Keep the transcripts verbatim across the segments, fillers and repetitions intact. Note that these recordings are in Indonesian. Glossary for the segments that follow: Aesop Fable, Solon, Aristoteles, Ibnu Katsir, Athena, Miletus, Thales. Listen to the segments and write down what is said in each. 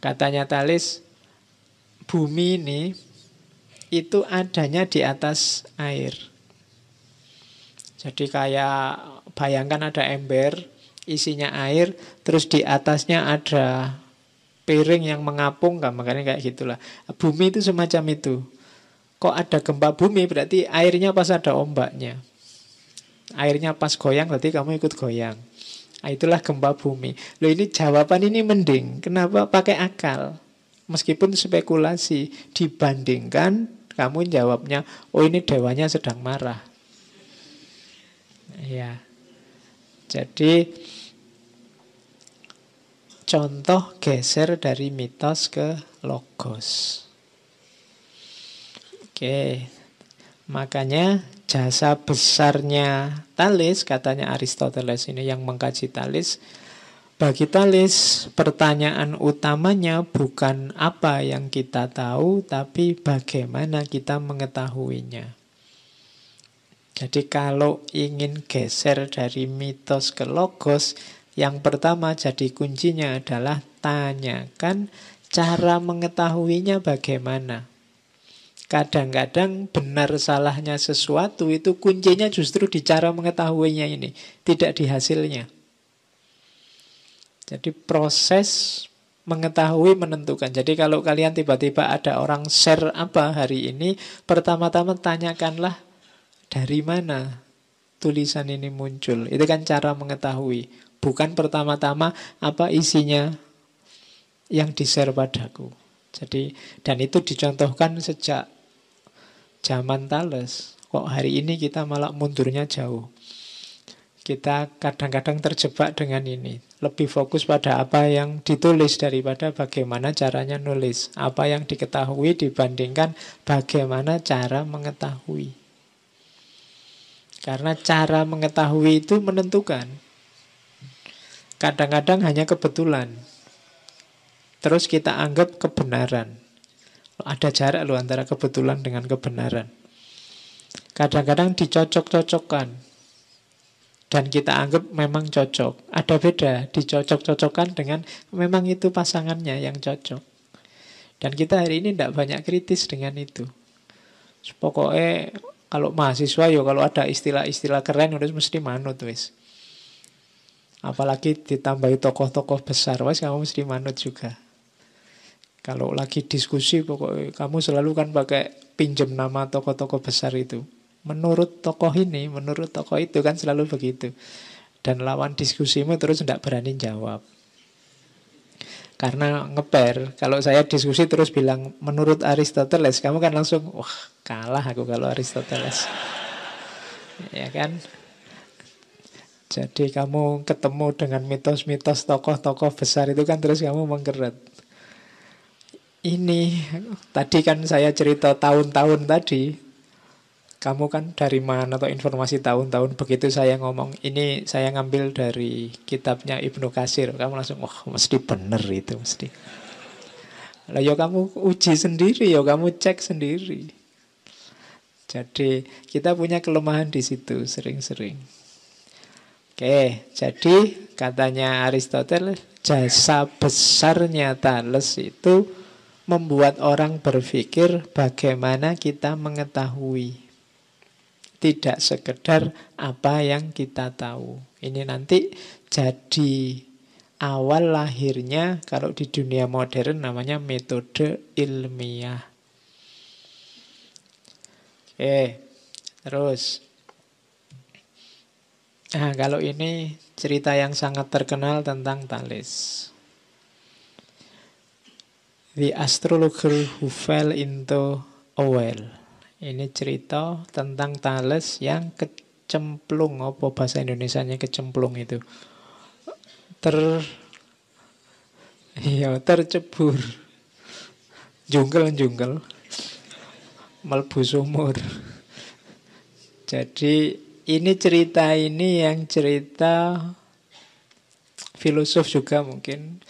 Katanya Thales, bumi ini itu adanya di atas air. Jadi kayak bayangkan ada ember, isinya air, terus di atasnya ada piring yang mengapung, kan? Makanya kayak gitulah. Bumi itu semacam itu. Kok ada gempa bumi berarti airnya pas ada ombaknya. Airnya pas goyang berarti kamu ikut goyang. Nah, itulah gempa bumi. Loh, ini jawaban ini mending. Kenapa? Pakai akal. Meskipun spekulasi, dibandingkan kamu jawabnya, oh ini dewanya sedang marah. Ya. Jadi contoh geser dari mitos ke logos. Oke. Makanya jasa besarnya Thales, katanya Aristoteles ini yang mengkaji Thales, bagi Thales pertanyaan utamanya bukan apa yang kita tahu, tapi bagaimana kita mengetahuinya. Jadi kalau ingin geser dari mitos ke logos, yang pertama jadi kuncinya adalah tanyakan cara mengetahuinya bagaimana. Kadang-kadang benar salahnya sesuatu itu kuncinya justru di cara mengetahuinya ini, tidak di hasilnya. Jadi proses mengetahui menentukan. Jadi kalau kalian tiba-tiba ada orang share apa hari ini, pertama-tama tanyakanlah dari mana tulisan ini muncul. Itu kan cara mengetahui. Bukan pertama-tama apa isinya yang di-share padaku. Jadi, dan itu dicontohkan sejak zaman Thales. Kok hari ini kita malah mundurnya jauh. Kita kadang-kadang terjebak dengan ini. Lebih fokus pada apa yang ditulis daripada bagaimana caranya nulis. Apa yang diketahui dibandingkan bagaimana cara mengetahui. Karena cara mengetahui itu menentukan. Kadang-kadang hanya kebetulan. Terus kita anggap kebenaran. Ada jarak loh antara kebetulan dengan kebenaran. Kadang-kadang dicocok-cocokkan. Dan kita anggap memang cocok. Ada beda, dicocok-cocokkan dengan memang itu pasangannya yang cocok. Dan kita hari ini tidak banyak kritis dengan itu. Pokoknya kalau mahasiswa yo kalau ada istilah-istilah keren udah mesti manut wis. Apalagi ditambahi tokoh-tokoh besar, wis kamu mesti manut juga. Kalau lagi diskusi pokoknya kamu selalu kan pakai pinjem nama tokoh-tokoh besar itu. Menurut tokoh ini, menurut tokoh itu, kan selalu begitu. Dan lawan diskusimu terus tidak berani jawab. Karena ngeper. Kalau saya diskusi terus bilang menurut Aristoteles, kamu kan langsung wah kalah aku kalau Aristoteles. Ya kan? Jadi kamu ketemu dengan mitos-mitos tokoh-tokoh besar itu kan terus kamu mengkeret. Ini tadi kan saya cerita tahun-tahun tadi. Kamu kan dari mana atau informasi tahun-tahun. Begitu saya ngomong, ini saya ngambil dari kitabnya Ibnu Katsir. Kamu langsung, wah oh, mesti bener itu mesti. Lah ya kamu uji sendiri, ya kamu cek sendiri. Jadi kita punya kelemahan di situ sering-sering. Oke, jadi katanya Aristoteles, jasa besarnya Thales itu membuat orang berpikir bagaimana kita mengetahui. Tidak sekedar apa yang kita tahu. Ini nanti jadi awal lahirnya kalau di dunia modern namanya metode ilmiah. Oke, terus. Nah, kalau ini cerita yang sangat terkenal tentang Thales. The astrologer who fell into a well. Ini cerita tentang Thales yang kecemplung, apa bahasa Indonesianya kecemplung itu? Ter ya, tercebur. Jungkel-jungkel. Mlebu sumur. Jadi ini cerita ini yang cerita filosof juga mungkin.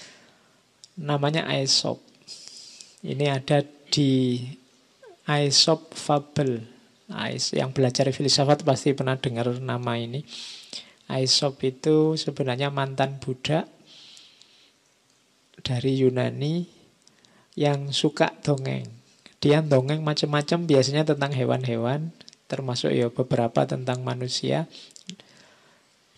Namanya Aesop. Ini ada di Aesop Fable. Yang belajar filsafat pasti pernah dengar nama ini. Aesop itu sebenarnya mantan budak dari Yunani yang suka dongeng. Dia dongeng macam-macam, biasanya tentang hewan-hewan, termasuk ya beberapa tentang manusia.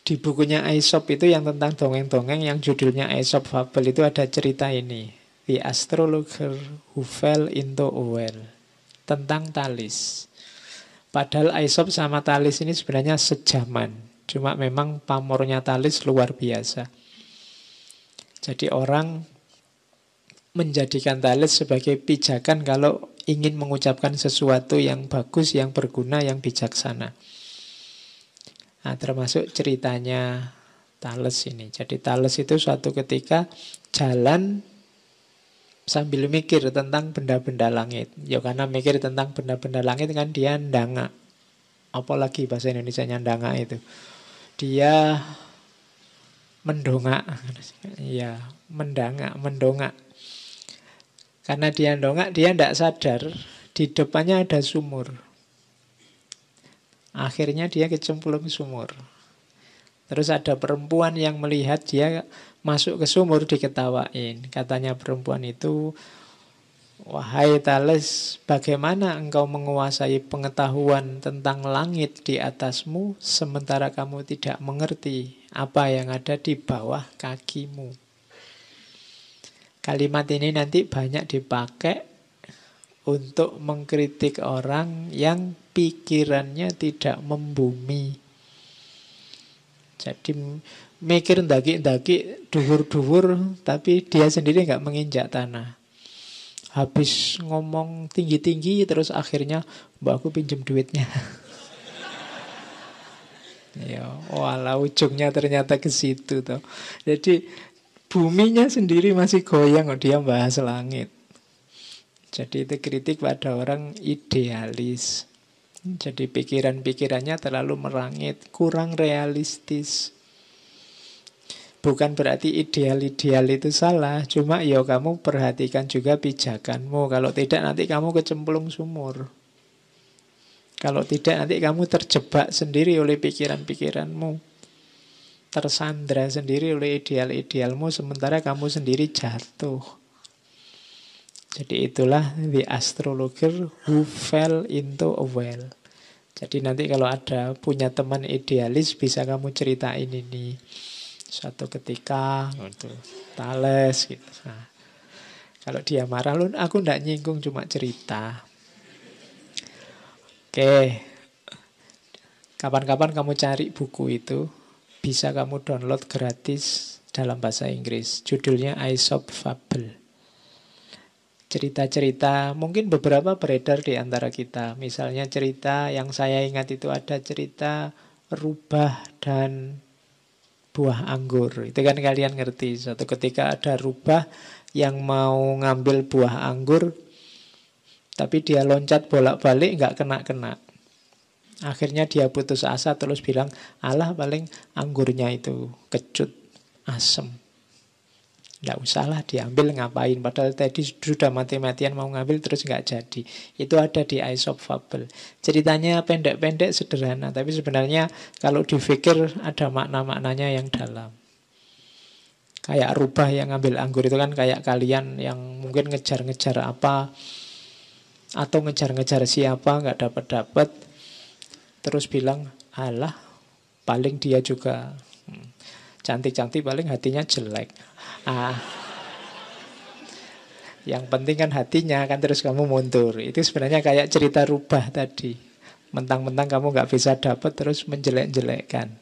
Di bukunya Aesop itu yang tentang dongeng-dongeng yang judulnya Aesop Fable itu ada cerita ini, The Astrologer Who Fell into a Well, tentang Thales. Padahal Aesop sama Thales ini sebenarnya sejaman, cuma memang pamornya Thales luar biasa. Jadi orang menjadikan Thales sebagai pijakan kalau ingin mengucapkan sesuatu yang bagus, yang berguna, yang bijaksana. Nah, termasuk ceritanya Thales ini. Jadi Thales itu suatu ketika jalan sambil mikir tentang benda-benda langit. Ya karena mikir tentang benda-benda langit kan dia ndanga. Apalagi bahasa Indonesianya ndanga itu. Dia mendongak. Ya, mendanga, mendongak. Karena dia ndongak, dia tidak sadar di depannya ada sumur. Akhirnya dia kecemplung sumur. Terus ada perempuan yang melihat dia masuk ke sumur, diketawain. Katanya perempuan itu, "Wahai Thales, bagaimana engkau menguasai pengetahuan tentang langit di atasmu sementara kamu tidak mengerti apa yang ada di bawah kakimu?" Kalimat ini nanti banyak dipakai untuk mengkritik orang yang pikirannya tidak membumi. Jadi mikir ndaki-ndaki, duhur-duhur, tapi dia sendiri nggak menginjak tanah. Habis ngomong tinggi-tinggi, terus akhirnya, "Mbak, aku pinjem duitnya." Ya, walau ujungnya ternyata ke situ toh. Jadi buminya sendiri masih goyang, dia bahas langit. Jadi itu kritik pada orang idealis. Jadi pikiran-pikirannya terlalu merangit, kurang realistis. Bukan berarti ideal-ideal itu salah, cuma ya kamu perhatikan juga pijakanmu. Kalau tidak nanti kamu kecemplung sumur. Kalau tidak nanti kamu terjebak sendiri oleh pikiran-pikiranmu. Tersandra sendiri oleh ideal-idealmu, sementara kamu sendiri jatuh. Jadi itulah The Astrologer Who Fell into a Well. Jadi nanti kalau ada punya teman idealis bisa kamu ceritain ini. Suatu ketika untuk Thales gitu. Nah, kalau dia marah, "Lun, aku ndak nyinggung, cuma cerita." Oke. Kapan-kapan kamu cari buku itu, bisa kamu download gratis dalam bahasa Inggris. Judulnya Aesop Fable. Cerita-cerita, mungkin beberapa beredar di antara kita. Misalnya cerita yang saya ingat itu ada cerita rubah dan buah anggur. Itu kan kalian ngerti. Suatu ketika ada rubah yang mau ngambil buah anggur, tapi dia loncat bolak-balik nggak kena-kena. Akhirnya dia putus asa terus bilang, "Alah, paling anggurnya itu kecut, asem. Nggak usahlah diambil, ngapain." Padahal tadi sudah mati-matian mau ngambil terus nggak jadi. Itu ada di Aesop Fable. Ceritanya pendek-pendek, sederhana. Tapi sebenarnya kalau dipikir ada makna-maknanya yang dalam. Kayak rubah yang ngambil anggur itu kan kayak kalian yang mungkin ngejar-ngejar apa. Atau ngejar-ngejar siapa, nggak dapat-dapat. Terus bilang, "Alah, paling dia juga cantik-cantik, paling hatinya jelek." Ah, yang penting kan hatinya, kan terus kamu mundur. Itu sebenarnya kayak cerita rubah tadi. Mentang-mentang kamu nggak bisa dapat terus menjelek-jelekkan.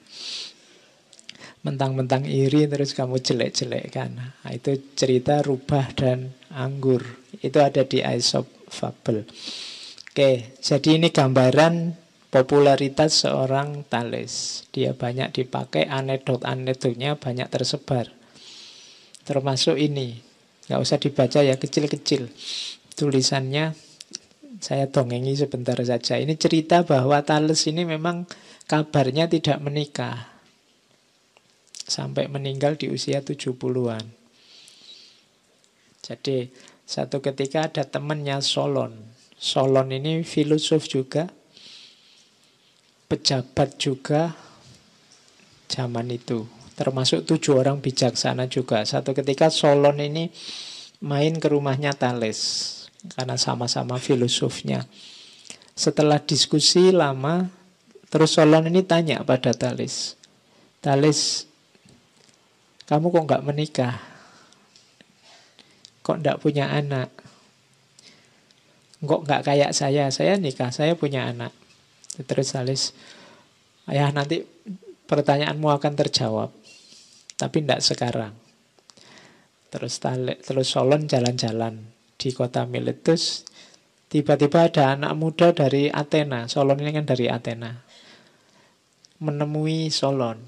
Mentang-mentang iri terus kamu jelek-jelekkan. Nah, itu cerita rubah dan anggur. Itu ada di Aesop Fable. Oke, jadi ini gambaran popularitas seorang Thales. Dia banyak dipakai, anekdot-anekdotnya banyak tersebar. Termasuk ini, nggak usah dibaca ya, kecil-kecil tulisannya, saya dongengi sebentar saja. Ini cerita bahwa Thales ini memang kabarnya tidak menikah. Sampai meninggal di usia tujuh puluhan. Jadi satu ketika ada temannya Solon. Solon ini filosof juga, pejabat juga zaman itu. Termasuk tujuh orang bijaksana juga. Satu ketika Solon ini main ke rumahnya Thales karena sama-sama filosofnya. Setelah diskusi lama, terus Solon ini tanya pada Thales, Thales, kamu kok nggak menikah? Kok nggak punya anak? Kok nggak kayak saya? Saya nikah, saya punya anak. Terus Thales, ya nanti pertanyaanmu akan terjawab, tapi tidak sekarang. Terus, terus Solon jalan-jalan di kota Miletus. Tiba-tiba ada anak muda dari Athena. Solon ini kan dari Athena. Menemui Solon.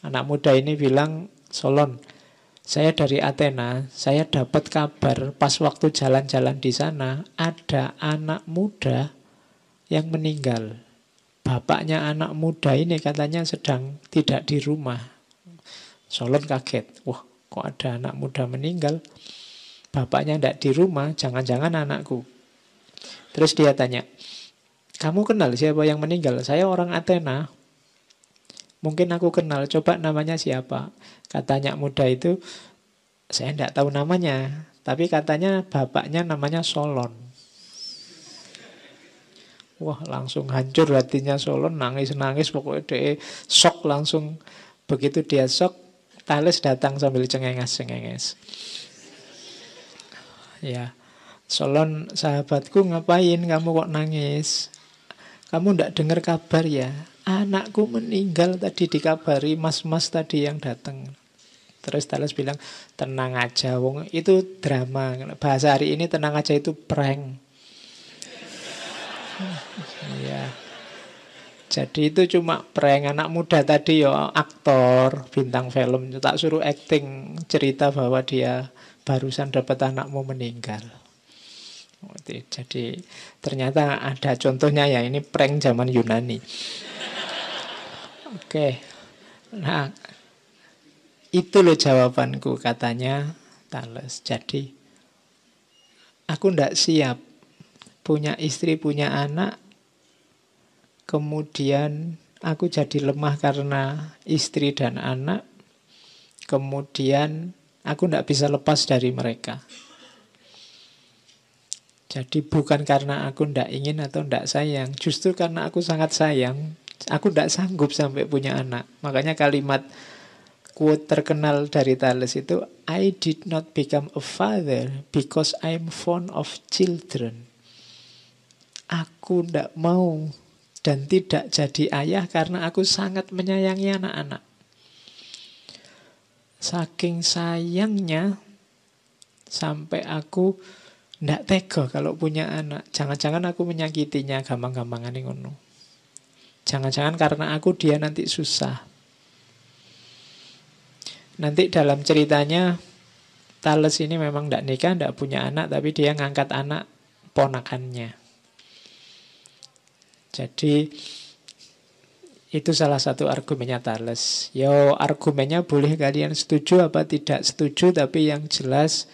Anak muda ini bilang, Solon, saya dari Athena. Saya dapat kabar pas waktu jalan-jalan di sana, ada anak muda yang meninggal. Bapaknya anak muda ini katanya sedang tidak di rumah. Solon kaget, wah kok ada anak muda meninggal, bapaknya tidak di rumah, jangan-jangan anakku. Terus dia tanya, kamu kenal siapa yang meninggal? Saya orang Athena, mungkin aku kenal, coba namanya siapa? Katanya muda itu, saya tidak tahu namanya, tapi katanya bapaknya namanya Solon. Wah langsung hancur hatinya Solon, nangis-nangis, pokoknya dia shock langsung. Begitu dia shock, Thales datang sambil cengenges-cengenges. Ya, Solon sahabatku ngapain kamu kok nangis? Kamu ndak dengar kabar ya? Anakku meninggal tadi dikabari mas-mas tadi yang datang. Terus Thales bilang, tenang aja wong, itu drama. Bahasa hari ini tenang aja itu prank. Ya. Jadi itu cuma prank, anak muda tadi ya aktor, bintang film. Tak suruh acting, cerita bahwa dia barusan dapat anakmu meninggal. Jadi ternyata ada contohnya ya, ini prank zaman Yunani. Oke, nah itu loh jawabanku katanya Thales. Jadi aku ndak siap punya istri, punya anak. Kemudian aku jadi lemah karena istri dan anak. Kemudian aku tidak bisa lepas dari mereka. Jadi bukan karena aku tidak ingin atau tidak sayang. Justru karena aku sangat sayang, aku tidak sanggup sampai punya anak. Makanya kalimat quote terkenal dari Thales itu, I did not become a father because I'm fond of children. Aku tidak mau dan tidak jadi ayah karena aku sangat menyayangi anak-anak. Saking sayangnya sampai aku ndak tega kalau punya anak. Jangan-jangan aku menyakitinya, gampang-gampangan ngono. Jangan-jangan karena aku dia nanti susah. Nanti dalam ceritanya Thales ini memang ndak nikah, ndak punya anak, tapi dia ngangkat anak ponakannya. Jadi itu salah satu argumennya Thales. Yo, argumennya boleh kalian setuju apa tidak setuju, tapi yang jelas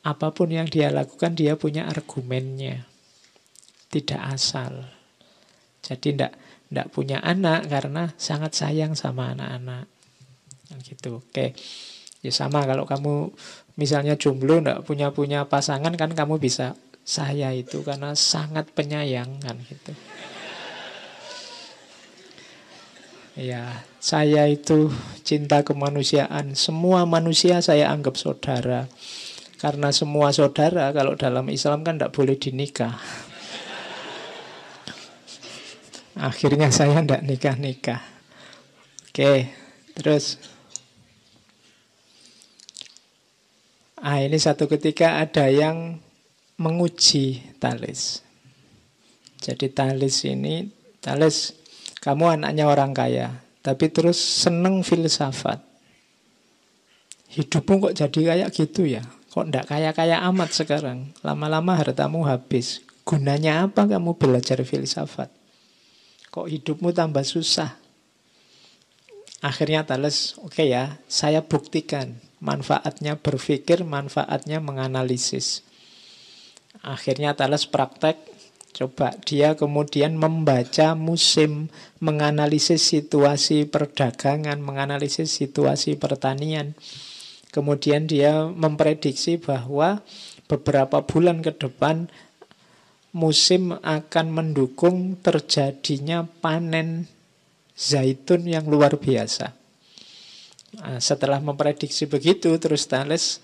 apapun yang dia lakukan dia punya argumennya. Tidak asal. Jadi ndak ndak punya anak karena sangat sayang sama anak-anak. Gitu. Oke. Ya sama kalau kamu misalnya jomblo ndak punya-punya pasangan kan kamu bisa saya itu karena sangat penyayang kan gitu. Ya, saya itu cinta kemanusiaan. Semua manusia saya anggap saudara. Karena semua saudara kalau dalam Islam kan tidak boleh dinikah. Akhirnya saya tidak nikah-nikah. Oke, terus. Ah, ini satu ketika ada yang menguji Thales. Jadi Thales ini, Thales, kamu anaknya orang kaya, tapi terus seneng filsafat. Hidupmu kok jadi kayak gitu ya? Kok ndak kaya-kaya amat sekarang? Lama-lama hartamu habis. Gunanya apa kamu belajar filsafat? Kok hidupmu tambah susah? Akhirnya Thales, oke okay ya, saya buktikan manfaatnya berpikir, manfaatnya menganalisis. Akhirnya Thales praktek. Coba dia kemudian membaca musim, menganalisis situasi perdagangan, menganalisis situasi pertanian. Kemudian dia memprediksi bahwa beberapa bulan ke depan musim akan mendukung terjadinya panen zaitun yang luar biasa. Nah, setelah memprediksi begitu, terus Thales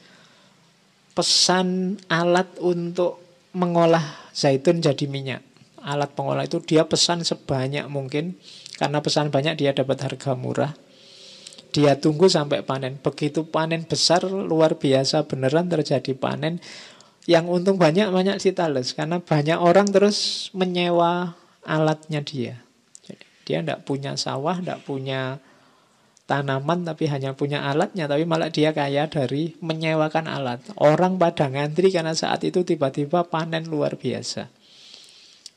pesan alat untuk mengolah zaitun jadi minyak. Alat pengolah itu dia pesan sebanyak mungkin, karena pesan banyak dia dapat harga murah. Dia tunggu sampai panen. Begitu panen besar, luar biasa, beneran terjadi panen. Yang untung banyak-banyak si Thales, karena banyak orang terus menyewa alatnya dia. Jadi, dia tidak punya sawah, tidak punya tanaman, tapi hanya punya alatnya. Tapi malah dia kaya dari menyewakan alat. Orang pada ngantri karena saat itu tiba-tiba panen luar biasa.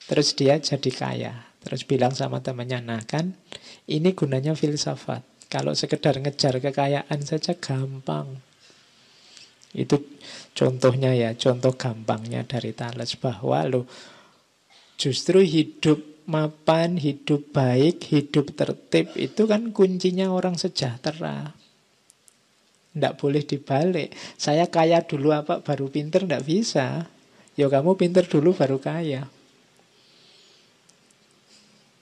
Terus dia jadi kaya. Terus bilang sama temannya, nah kan ini gunanya filsafat. Kalau sekedar ngejar kekayaan saja gampang. Itu contohnya ya, contoh gampangnya dari Thales, bahwa lo justru hidup mapan, hidup baik, hidup tertib itu kan kuncinya orang sejahtera. Ndak boleh dibalik. Saya kaya dulu apa baru pinter, ndak bisa. Yo kamu pinter dulu baru kaya.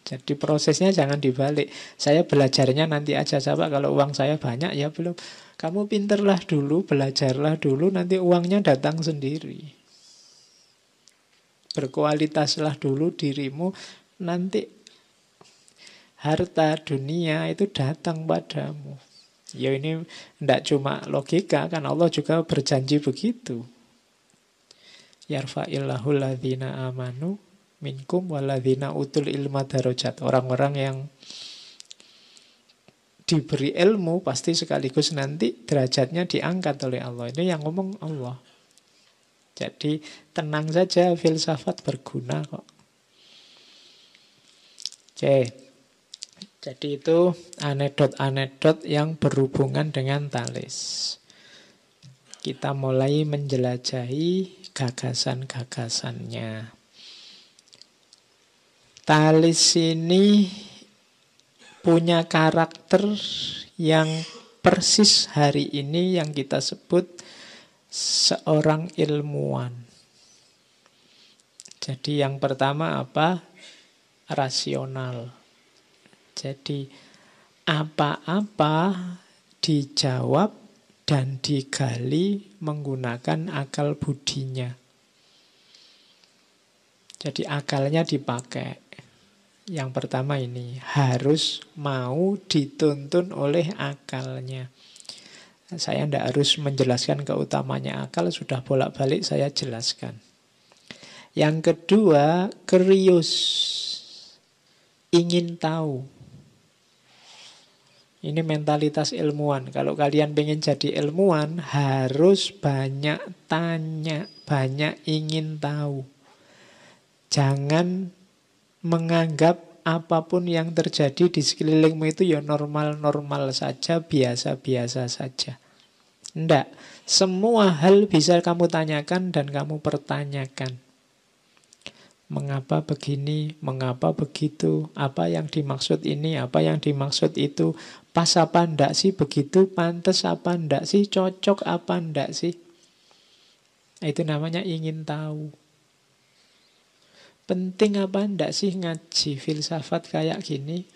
Jadi prosesnya jangan dibalik. Saya belajarnya nanti aja, sahabat. Kalau uang saya banyak ya belum. Kamu pinterlah dulu, belajarlah dulu, nanti uangnya datang sendiri. Berkualitaslah dulu dirimu, nanti harta dunia itu datang padamu. Ya ini tidak cuma logika, kan Allah juga berjanji begitu. Yarfa'illahu ladzina amanu minkum waladzina utul ilma darajat. Orang-orang yang diberi ilmu pasti sekaligus nanti derajatnya diangkat oleh Allah. Ini yang ngomong Allah. Jadi tenang saja, filsafat berguna kok. Oke. Jadi itu anekdot-anekdot yang berhubungan dengan Thales. Kita mulai menjelajahi gagasan-gagasannya. Thales ini punya karakter yang persis hari ini yang kita sebut seorang ilmuwan. Jadi yang pertama apa? Rasional. Jadi apa-apa dijawab dan digali menggunakan akal budinya. Jadi akalnya dipakai. Yang pertama ini, harus mau dituntun oleh akalnya. Saya tidak harus menjelaskan keutamanya akal, sudah bolak-balik saya jelaskan. Yang kedua, curious, ingin tahu. Ini mentalitas ilmuwan. Kalau kalian ingin jadi ilmuwan, harus banyak tanya, banyak ingin tahu. Jangan menganggap apapun yang terjadi di sekelilingmu itu ya normal-normal saja, biasa-biasa saja. Enggak, semua hal bisa kamu tanyakan dan kamu pertanyakan. Mengapa begini, mengapa begitu, apa yang dimaksud ini, apa yang dimaksud itu, pas apa enggak sih begitu, pantas apa enggak sih, cocok apa enggak sih. Itu namanya ingin tahu. Penting apa enggak sih ngaji filsafat kayak gini?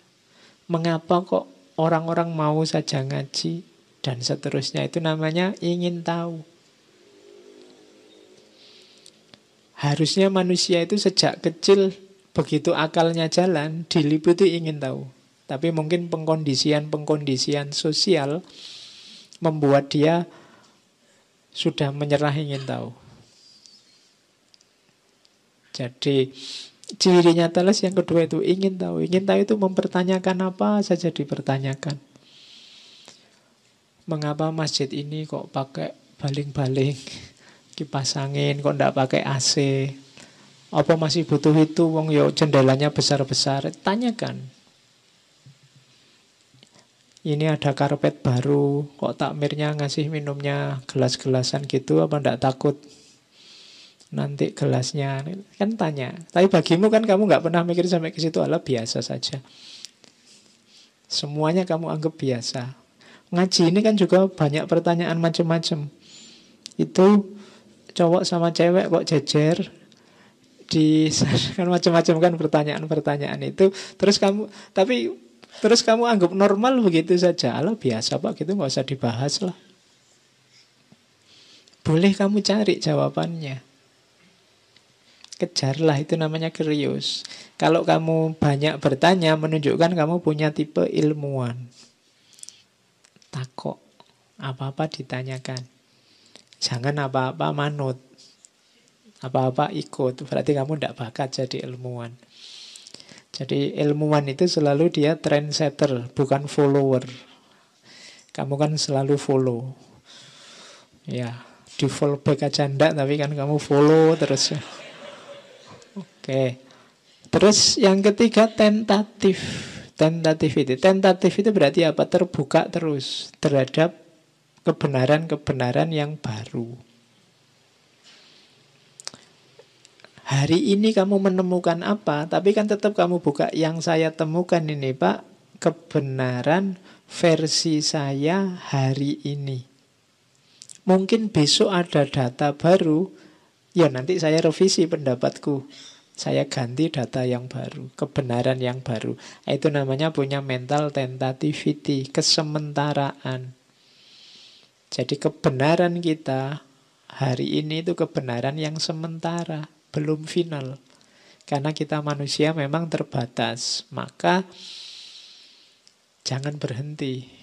Mengapa kok orang-orang mau saja ngaji? Dan seterusnya, itu namanya ingin tahu. Harusnya manusia itu sejak kecil, begitu akalnya jalan, diliputi ingin tahu. Tapi mungkin pengkondisian-pengkondisian sosial membuat dia sudah menyerah ingin tahu. Jadi cirinya Thales yang kedua itu ingin tahu. Ingin tahu itu mempertanyakan apa saja dipertanyakan. Mengapa masjid ini kok pakai baling-baling kipas angin, kok tidak pakai A C? Apa masih butuh itu, wong yo jendelanya besar-besar? Tanyakan. Ini ada karpet baru, kok takmirnya ngasih minumnya gelas-gelasan gitu, apa tidak takut nanti gelasnya? Kan tanya. Tapi bagimu kan kamu nggak pernah mikir sampai ke situ, ala biasa saja. Semuanya kamu anggap biasa. ngaji ini kan juga banyak pertanyaan macam-macam. Itu cowok sama cewek kok jejer di kan macam-macam kan pertanyaan-pertanyaan itu. Terus kamu tapi terus kamu anggap normal begitu saja. Alah biasa Pak, gitu nggak usah dibahas lah. Boleh kamu cari jawabannya. Kejarlah, itu namanya curious. Kalau kamu banyak bertanya, menunjukkan kamu punya tipe ilmuwan. Takok, apa-apa ditanyakan. Jangan apa-apa manut, apa-apa ikut. Berarti kamu tidak bakat jadi ilmuwan. Jadi ilmuwan itu selalu dia trendsetter, bukan follower. Kamu kan selalu follow. Ya, di follow back aja ndak, tapi kan kamu follow terus. Oke. Terus yang ketiga tentatif. Tentatif itu. Tentatif itu berarti apa? Terbuka terus terhadap kebenaran-kebenaran yang baru. Hari ini kamu menemukan apa? Tapi kan tetap kamu buka yang saya temukan ini, Pak. Kebenaran versi saya hari ini. Mungkin besok ada data baru. Ya nanti saya revisi pendapatku. Saya ganti data yang baru, kebenaran yang baru. Itu namanya punya mental tentativity, kesementaraan. Jadi kebenaran kita hari ini itu kebenaran yang sementara, belum final. Karena kita manusia memang terbatas. Maka jangan berhenti.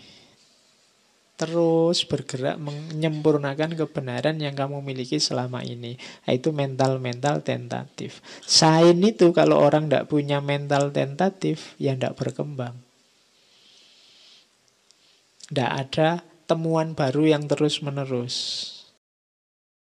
Terus bergerak menyempurnakan kebenaran yang kamu miliki selama ini. Itu mental-mental tentatif. Sain itu kalau orang tidak punya mental tentatif, ya tidak berkembang. Tidak ada temuan baru yang terus-menerus.